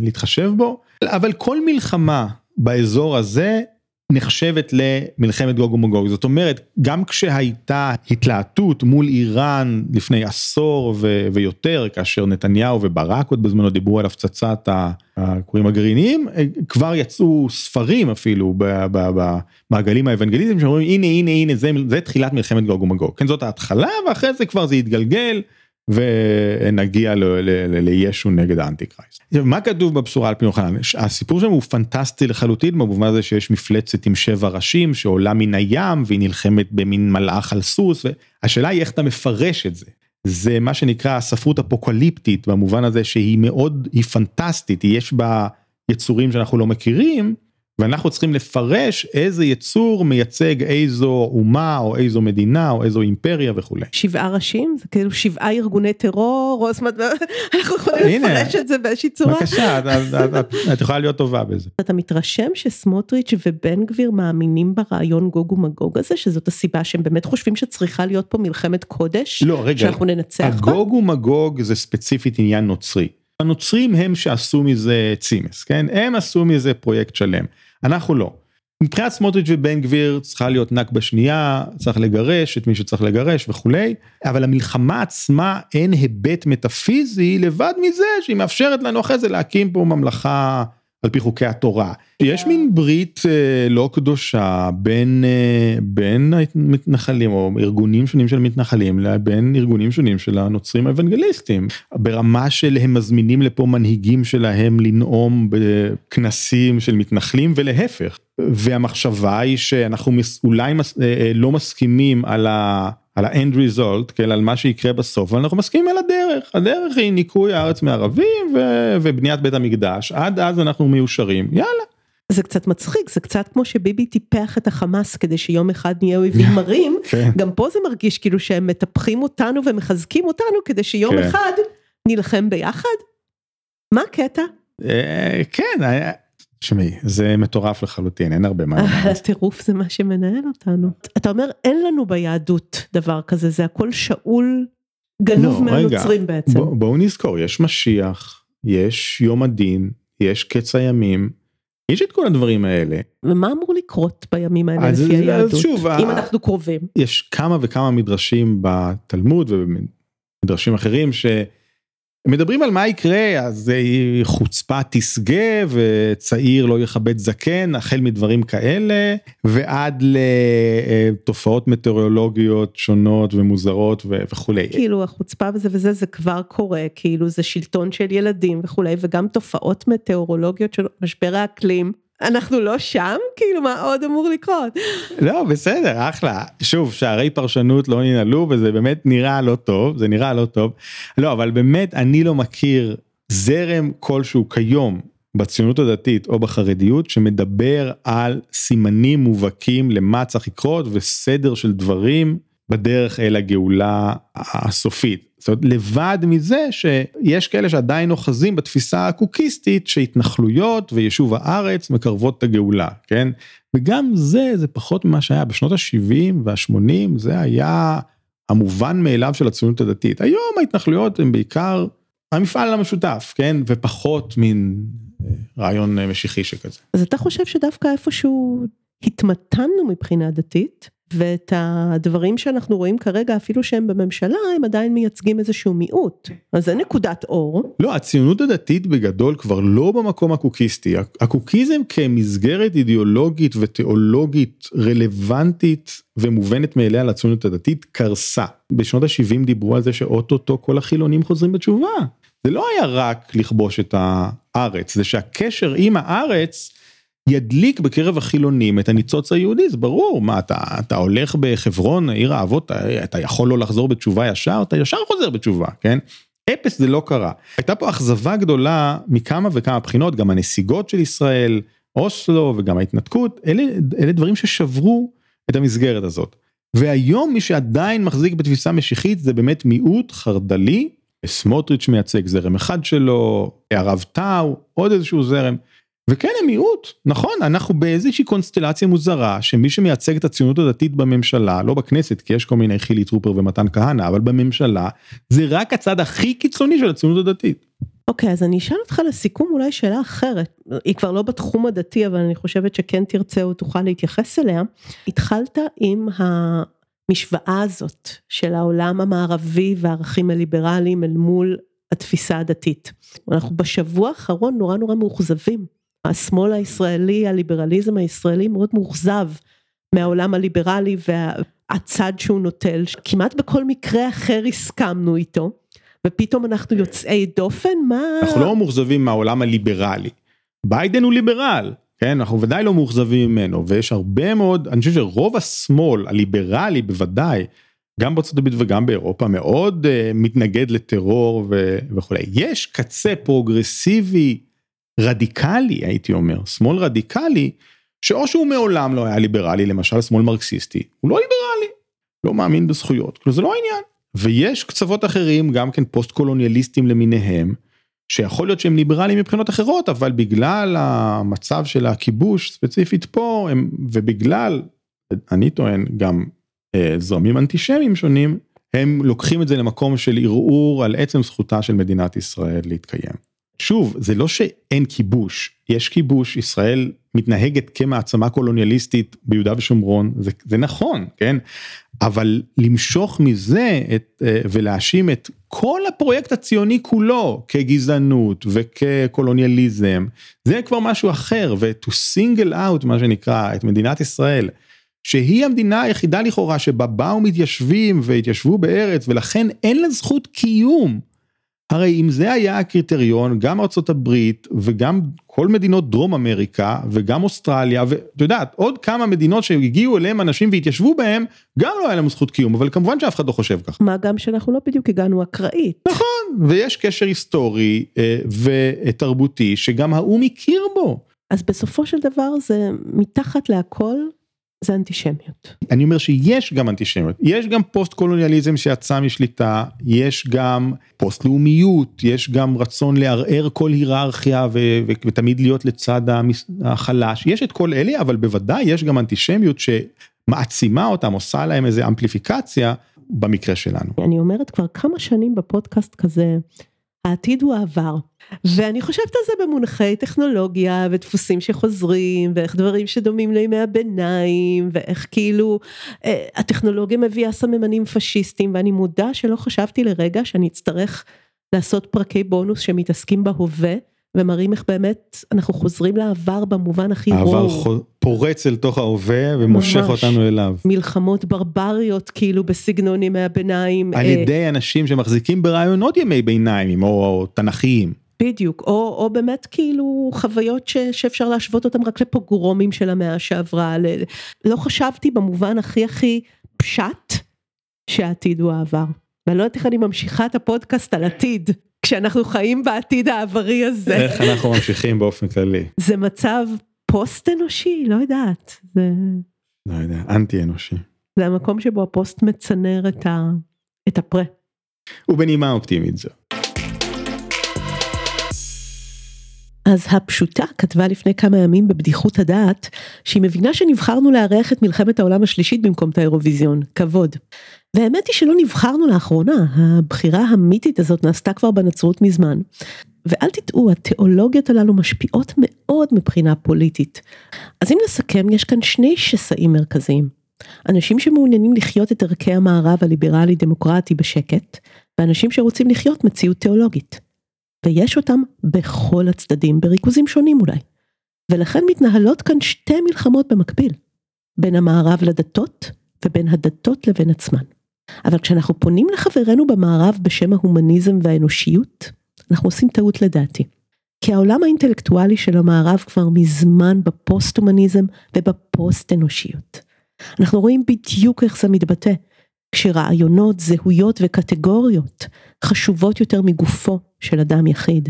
להתחשב בו, אבל כל מלחמה באזור הזה נחשבת למלחמת גוג ומגוג, זאת אומרת, גם כשהייתה התלהטות מול איראן לפני עשור ו- ויותר, כאשר נתניהו וברק עוד בזמנו דיברו על הפצצת הכורים הגרעיניים, כבר יצאו ספרים אפילו במעגלים האבנגליסטיים, שאומרים הנה הנה הנה, זה, זה תחילת מלחמת גוג ומגוג, כן, זאת ההתחלה, ואחרי זה כבר זה יתגלגל, ונגיע ל- ל- ל- לישו נגד האנטיקרייסט. מה כתוב בבשורה על פי יוחנן? הסיפור שם הוא פנטסטי לחלוטין, במובן הזה שיש מפלצת עם שבע ראשים, שעולה מן הים, והיא נלחמת במין מלאך על סוס, והשאלה היא איך אתה מפרש את זה. זה מה שנקרא הספרות אפוקליפטית, במובן הזה שהיא מאוד, היא פנטסטית, יש בה יצורים שאנחנו לא מכירים, ואנחנו צריכים לפרש איזה יצור מייצג איזו אומה, או איזו מדינה, או איזו אימפריה וכו'. שבעה ראשים? זה כאילו שבעה ארגוני טרור, אנחנו יכולים לפרש את זה באיזושהי צורה. בבקשה, את יכולה להיות טובה בזה. אתה מתרשם שסמוטריץ' ובן גביר מאמינים ברעיון גוג ומגוג הזה, שזאת הסיבה שהם באמת חושבים שצריכה להיות פה מלחמת קודש? לא, רגע. שאנחנו ננצח בה? הגוג ומגוג זה ספציפית עניין נוצרי. הנוצרים הם שעשו מזה צימס, כן? הם עשו מזה פרויקט שלם. אנחנו לא. מבחינת סמוטריץ' ובן גביר צריכה להיות נכבה שנייה, צריך לגרש את מי שצריך לגרש וכולי, אבל המלחמה עצמה אין היבט מטאפיזי לבד מזה, שהיא מאפשרת לנו אחרי זה להקים פה ממלכה על פי חוקי התורה. יש מין ברית לא קדושה בין, בין המתנחלים, או ארגונים שונים של מתנחלים, לבין ארגונים שונים של הנוצרים האבנגליסטים, ברמה של הם מזמינים לפה מנהיגים שלהם לנאום בכנסים של מתנחלים, ולהפך. והמחשבה היא שאנחנו אולי לא מסכימים על ה... על ה-end result, כן, על מה שיקרה בסוף, אבל אנחנו מסכימים על הדרך, הדרך היא ניקוי הארץ מערבים, ו- ובניית בית המקדש, עד אז אנחנו מיושרים, יאללה. זה קצת מצחיק, זה קצת כמו שביבי טיפח את החמאס, כדי שיום אחד נהיה אויבים מרים, כן. גם פה זה מרגיש כאילו שהם מטפחים אותנו, ומחזקים אותנו, כדי שיום כן. אחד נלחם ביחד. מה הקטע? אה, כן, אה, שמי, זה מטורף לחלוטין, אין הרבה מה. הטירוף זה מה שמנהל אותנו. אתה אומר, אין לנו ביהדות דבר כזה, זה הכל שאול גנוב מהנוצרים בעצם. בואו נזכור, יש משיח, יש יום הדין, יש קץ הימים, יש את כל הדברים האלה. ומה אמור לקרות בימים האלה לפי היהדות, אם אנחנו קרובים? יש כמה וכמה מדרשים בתלמוד ובמדרשים אחרים ש... מדברים על מה יקרה, אז חוצפה תסגה, וצעיר לא יכבד זקן, החל מדברים כאלה, ועד לתופעות מטאורולוגיות שונות ומוזרות וכו'. כאילו החוצפה וזה וזה, זה כבר קורה, כאילו זה שלטון של ילדים וכו', וגם תופעות מטאורולוגיות של משבר האקלים. אנחנו לא שם, כאילו מה עוד אמור לקרות? לא, בסדר, אחלה. שוב, שערי פרשנות לא ננעלו, וזה באמת נראה לא טוב, זה נראה לא טוב. לא, אבל באמת אני לא מכיר זרם כלשהו כיום, בציונות הדתית או בחרדיות, שמדבר על סימנים מובהקים למה צריך לקרות, וסדר של דברים בדרך אל הגאולה הסופית. זאת אומרת, לבד מזה שיש כאלה שעדיין אוחזים בתפיסה הקוקיסטית, שהתנחלויות ויישוב הארץ מקרבות את הגאולה, כן? וגם זה, זה פחות ממה שהיה בשנות ה-שבעים וה-שמונים, זה היה המובן מאליו של הציונות הדתית. היום ההתנחלויות הן בעיקר המפעל המשותף, כן? ופחות מין רעיון משיחי שכזה. אז אתה חושב שדווקא איפשהו התמתנו מבחינה דתית? ואת הדברים שאנחנו רואים כרגע, אפילו שהם בממשלה, הם עדיין מייצגים איזשהו מיעוט. אז זה נקודת אור. לא, הציונות הדתית בגדול כבר לא במקום הקוקיסטי. הקוקיזם כמסגרת אידיאולוגית ותיאולוגית רלוונטית ומובנת מאליה לציונות הדתית, קרסה. בשנות ה-שבעים דיברו על זה שאוטוטו כל החילונים חוזרים בתשובה. זה לא היה רק לכבוש את הארץ, זה שהקשר עם הארץ ידליק בקרב החילונים את הניצוץ היהודי, זה ברור, מה, אתה, אתה הולך בחברון, עיר האבות, אתה, אתה יכול לא לחזור בתשובה ישר, אתה ישר חוזר בתשובה, כן? אפס זה לא קרה. הייתה פה אכזבה גדולה מכמה וכמה בחינות, גם הנסיגות של ישראל, אוסלו וגם ההתנתקות, אלה, אלה דברים ששברו את המסגרת הזאת. והיום מי שעדיין מחזיק בתפיסה משיחית, זה באמת מיעוט חרדלי, סמוטריץ' מייצג זרם אחד שלו, הרב טאו, עוד איזשהו זרם, וכן, המיעוט, נכון, אנחנו באיזושהי קונסטלציה מוזרה, שמי שמייצג את הציונות הדתית בממשלה, לא בכנסת, כי יש כל מיני חילי טרופר ומתן כהנא, אבל בממשלה, זה רק הצד הכי קיצוני של הציונות הדתית. אוקיי, אז אני אשאל אותך לסיכום אולי שאלה אחרת, היא כבר לא בתחום הדתי, אבל אני חושבת שכן תרצה או תוכל להתייחס אליה. התחלת עם המשוואה הזאת, של העולם המערבי והערכים הליברליים, אל מול התפיסה הדתית. אנחנו בשבוע האחרון נורא נורא מאוכזבים. השמאל הישראלי, הליברליזם הישראלי מאוד מאוכזב מהעולם הליברלי והצד שהוא נוטל, כמעט בכל מקרה אחר הסכמנו איתו, ופתאום אנחנו יוצאי דופן, מה? אנחנו לא מאוכזבים מהעולם הליברלי, ביידן הוא ליברל, כן, אנחנו ודאי לא מאוכזבים ממנו, ויש הרבה מאוד, אני חושב שרוב השמאל הליברלי בוודאי, גם בארצות הברית וגם באירופה, מאוד uh, מתנגד לטרור ו... וכולי, יש קצה פרוגרסיבי, רדיקלי, הייתי אומר, שמאל רדיקלי, שאו שהוא מעולם לא היה ליברלי, למשל שמאל מרקסיסטי, הוא לא ליברלי, לא מאמין בזכויות, כלומר זה לא העניין, ויש קצוות אחרים, גם כן פוסט קולוניאליסטים למיניהם, שיכול להיות שהם ליברליים מבחינות אחרות, אבל בגלל המצב של הכיבוש, ספציפית פה, הם, ובגלל, אני טוען, גם אה, זרמים אנטישמיים שונים, הם לוקחים את זה למקום של ערעור, על עצם זכותה של מדינת ישראל להתקיים. שוב, זה לא שאין כיבוש, יש כיבוש, ישראל מתנהגת כמעצמה קולוניאליסטית ביהודה ושומרון, זה, זה נכון, כן? אבל למשוך מזה את, ולהאשים את כל הפרויקט הציוני כולו, כגזענות וכקולוניאליזם, זה כבר משהו אחר, ו-to single out, מה שנקרא, את מדינת ישראל, שהיא המדינה היחידה לכאורה, שבה באו מתיישבים והתיישבו בארץ, ולכן אין לה זכות קיום, הרי אם זה היה הקריטריון, גם ארצות הברית, וגם כל מדינות דרום אמריקה, וגם אוסטרליה, ואתה יודעת, עוד כמה מדינות שהגיעו אליהם אנשים והתיישבו בהם, גם לא היה להם זכות קיום, אבל כמובן שאף אחד לא חושב כך. מה גם שאנחנו לא בדיוק הגענו אקראית. נכון, ויש קשר היסטורי ותרבותי, שגם האום הכיר בו. אז בסופו של דבר, זה מתחת להכל, זה אנטישמיות. אני אומר שיש גם אנטישמיות, יש גם פוסט קולוניאליזם שיצא משליטה, יש גם פוסט לאומיות, יש גם רצון לערער כל היררכיה ו- ו- ותמיד להיות לצד המס- החלש, יש את כל אלה, אבל בוודאי יש גם אנטישמיות שמעצימה אותם, עושה להם איזו אמפליפיקציה במקרה שלנו. אני אומרת כבר כמה שנים בפודקאסט כזה, העתיד הוא העבר, ואני חושבת על זה במונחי טכנולוגיה, ודפוסים שחוזרים, ואיך דברים שדומים לימי הביניים, ואיך כאילו, אה, הטכנולוגיה מביאה סממנים פשיסטיים, ואני מודה שלא חשבתי לרגע שאני אצטרך לעשות פרקי בונוס שמתעסקים בהווה, ומראים איך באמת אנחנו חוזרים לעבר במובן הכי רוב. העבר פורץ אל תוך ההווה ומושך ממש, אותנו אליו. מלחמות ברבריות כאילו בסגנונים מהביניים. על ידי אה... אנשים שמחזיקים ברעיונות ימי ביניים או, או תנכיים. בדיוק, או, או באמת כאילו חוויות ש, שאפשר להשוות אותם רק לפוגרומים של המאה שעברה. ל... לא חשבתי במובן הכי הכי פשט שהעתיד הוא העבר. ואני לא יודעת איך אני ממשיכה את הפודקאסט על עתיד. כשאנחנו חיים בעתיד העברי הזה. איך אנחנו ממשיכים באופן כללי. זה מצב פוסט אנושי, לא יודעת. זה... לא יודע, אנטי אנושי. זה המקום שבו הפוסט מצנר את, ה... את הפרה. ובנימה אופטימית זו. אז הפשוטה כתבה לפני כמה ימים בבדיחות הדעת, שהיא מבינה שנבחרנו לארח את מלחמת העולם השלישית במקום את האירוויזיון, כבוד. והאמת היא שלא נבחרנו לאחרונה, הבחירה המיתית הזאת נעשתה כבר בנצרות מזמן. ואל תטעו, התיאולוגיות הללו משפיעות מאוד מבחינה פוליטית. אז אם נסכם, יש כאן שני שסעים מרכזיים. אנשים שמעוניינים לחיות את ערכי המערב הליברלי דמוקרטי בשקט, ואנשים שרוצים לחיות מציאות תיאולוגית. ויש אותם בכל הצדדים, בריכוזים שונים אולי. ולכן מתנהלות כאן שתי מלחמות במקביל, בין המערב לדתות ובין הדתות לבין עצמן. אבל כשאנחנו פונים לחברנו במערב בשם ההומניזם והאנושיות, אנחנו עושים טעות לדעתי. כי העולם האינטלקטואלי של המערב כבר מזמן בפוסט-הומניזם ובפוסט-אנושיות. אנחנו רואים בדיוק איך זה מתבטא, כשרעיונות, זהויות וקטגוריות חשובות יותר מגופו של אדם יחיד.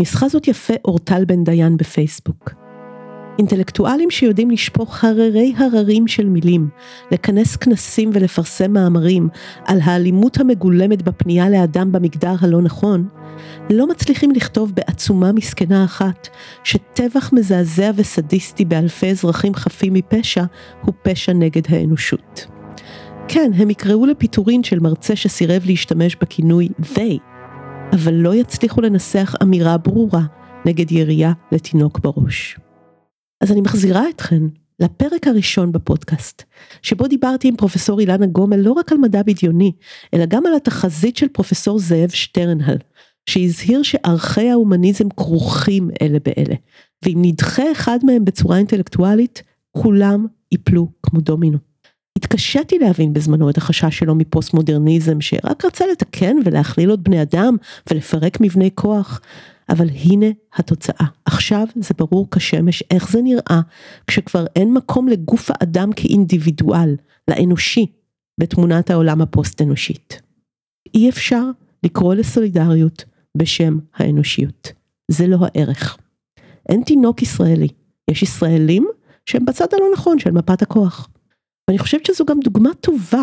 ניסחה זאת יפה אורטל בן דיין בפייסבוק. אינטלקטואלים שיודעים לשפוך הררי הררים של מילים, לכנס כנסים ולפרסם מאמרים על האלימות המגולמת בפנייה לאדם במגדר הלא נכון, לא מצליחים לכתוב בעצומה מסכנה אחת שטבח מזעזע וסדיסטי באלפי אזרחים חפים מפשע הוא פשע נגד האנושות. כן, הם יקראו לפיטורין של מרצה שסירב להשתמש בכינוי they, אבל לא יצליחו לנסח אמירה ברורה נגד ירייה לתינוק בראש. אז אני מחזירה אתכן לפרק הראשון בפודקאסט, שבו דיברתי עם פרופסור אילנה גומל לא רק על מדע בדיוני, אלא גם על התחזית של פרופסור זאב שטרנהל, שהזהיר שערכי ההומניזם כרוכים אלה באלה, ואם נדחה אחד מהם בצורה אינטלקטואלית, כולם ייפלו כמו דומינו. התקשיתי להבין בזמנו את החשש שלו מפוסט מודרניזם, שרק רצה לתקן ולהכליל עוד בני אדם ולפרק מבני כוח, אבל הנה התוצאה. עכשיו זה ברור כשמש איך זה נראה, כשכבר אין מקום לגוף האדם כאינדיבידואל, לאנושי, בתמונת העולם הפוסט-אנושית. אי אפשר לקרוא לסולידריות בשם האנושיות. זה לא הערך. אין תינוק ישראלי. יש ישראלים שהם בצד הלא נכון של מפת הכוח. ואני חושבת שזו גם דוגמה טובה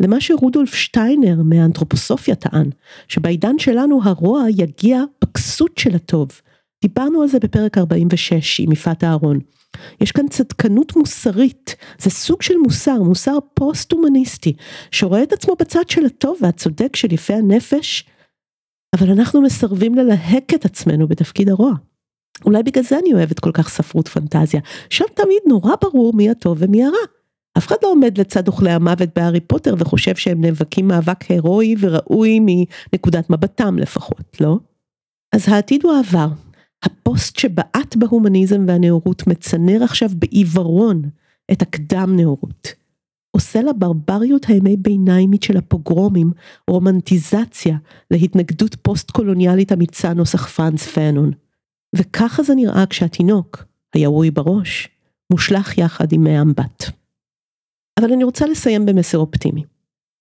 למה שרודולף שטיינר מהאנתרופוסופיה טען, שבעידן שלנו הרוע יגיע בכסות של הטוב. דיברנו על זה בפרק ארבעים ושש עם יפת אהרון. יש כאן צדקנות מוסרית, זה סוג של מוסר, מוסר פוסט-הומניסטי, שרואה את עצמו בצד של הטוב והצודק של יפי הנפש, אבל אנחנו מסרבים ללהק את עצמנו בתפקיד הרוע. אולי בגלל זה אני אוהבת כל כך ספרות פנטזיה, שם תמיד נורא ברור מי הטוב ומי הרע. אף אחד לא עומד לצד אוכלי המוות בהארי פוטר וחושב שהם נאבקים מאבק הירואי וראוי מנקודת מבטם לפחות, לא? אז העתיד הוא העבר. הפוסט שבעת בהומניזם והנאורות מצנר עכשיו בעיוורון את הקדם נאורות. עושה לברבריות הימי ביניימית של הפוגרומים רומנטיזציה להתנגדות פוסט-קולוניאלית אמיצה נוסח פרנץ פאנון. וככה זה נראה כשהתינוק, הירוי בראש, מושלח יחד עם מאמבת. אבל אני רוצה לסיים במסר אופטימי.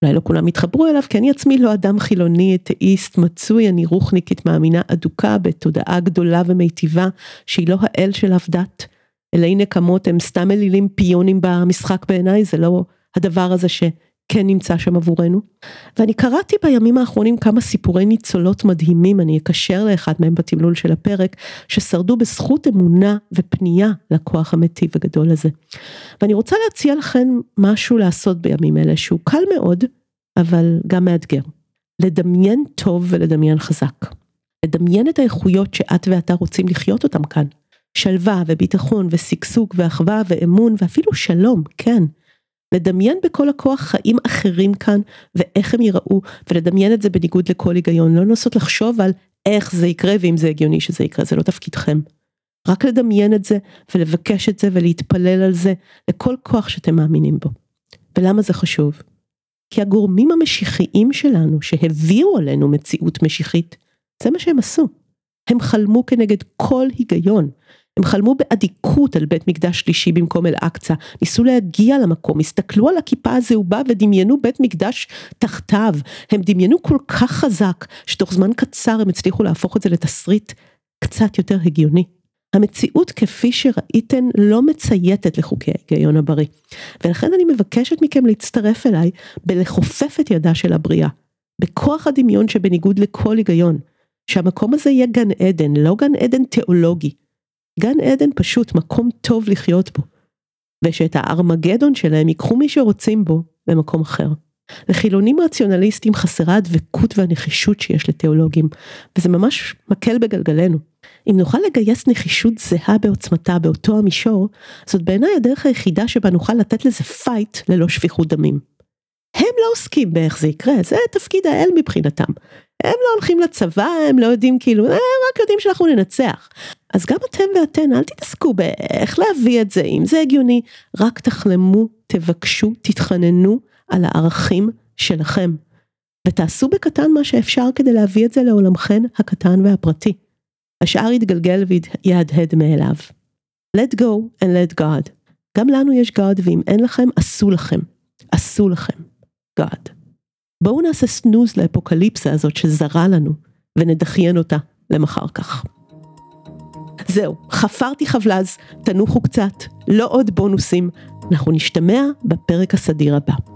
אולי לא כולם התחברו אליו, כי אני עצמי לא אדם חילוני, אתאיסט, מצוי, אני רוחניקית מאמינה אדוקה בתודעה גדולה ומיטיבה, שהיא לא האל של אף דת, אלא הנה כמות הם סתם אלילים פיונים במשחק בעיניי, זה לא הדבר הזה שכן נמצא שם עבורנו. ואני קראתי בימים האחרונים כמה סיפורי ניצולות מדהימים, אני אקשר לאחד מהם בתמלול של הפרק, ששרדו בזכות אמונה ופנייה לכוח המתי וגדול הזה. ואני רוצה להציע לכם משהו לעשות בימים אלה, שהוא קל מאוד, אבל גם מאתגר. לדמיין טוב ולדמיין חזק. לדמיין את האיכויות שאת ואתה רוצים לחיות אותם כאן. שלווה וביטחון וסגסוג ואחווה ואמון ואפילו שלום, כן. לדמיין בכל הכוח חיים אחרים כאן ואיך הם ייראו, ולדמיין את זה בניגוד לכל היגיון, לא לנסות לחשוב על איך זה יקרה ואם זה הגיוני שזה יקרה, זה לא תפקידכם. רק לדמיין את זה ולבקש את זה ולהתפלל על זה לכל כוח שאתם מאמינים בו. ולמה זה חשוב? כי הגורמים המשיחיים שלנו שהביאו עלינו מציאות משיחית, זה מה שהם עשו. הם חלמו כנגד כל היגיון. הם חלמו באדיקות על בית מקדש שלישי במקום אל אקצה, ניסו להגיע למקום, הסתכלו על הכיפה הזהובה ודמיינו בית מקדש תחתיו, הם דמיינו כל כך חזק, שתוך זמן קצר הם הצליחו להפוך את זה לתסריט קצת יותר הגיוני. המציאות כפי שראיתן לא מצייתת לחוקי ההיגיון הבריא, ולכן אני מבקשת מכם להצטרף אליי, בלחופף את ידה של הבריאה, בכוח הדמיון שבניגוד לכל היגיון, שהמקום הזה יהיה גן עדן, לא גן עדן תיאולוגי, גן עדן פשוט מקום טוב לחיות בו, ושאת הארמגדון שלהם ייקחו מי שרוצים בו במקום אחר. לחילונים רציונליסטים חסרה הדבקות והנחישות שיש לתיאולוגים, וזה ממש מקל בגלגלנו. אם נוכל לגייס נחישות זהה בעוצמתה באותו המישור, זאת בעיניי הדרך היחידה שבה נוכל לתת לזה פייט ללא שפיכות דמים. הם לא עוסקים באיך זה יקרה, זה תפקיד האל מבחינתם. הם לא הולכים לצבא, הם לא יודעים כאילו, רק יודעים שאנחנו ננצח. אז גם אתם ואתן, אל תתעסקו באיך להביא את זה, אם זה הגיוני, רק תחלמו, תבקשו, תתחננו על הערכים שלכם. ותעשו בקטן מה שאפשר כדי להביא את זה לעולמכן הקטן והפרטי. השאר יתגלגל ויהדהד מאליו. Let go and let God. גם לנו יש God, ואם אין לכם, עשו לכם. עשו לכם. God. בואו נעשה סנוז לאפוקליפסה הזאת שזרה לנו, ונדחיין אותה למחר כך. זהו, חפרתי חבלז, תנוחו קצת, לא עוד בונוסים. אנחנו נשתמע בפרק הסדיר הבא.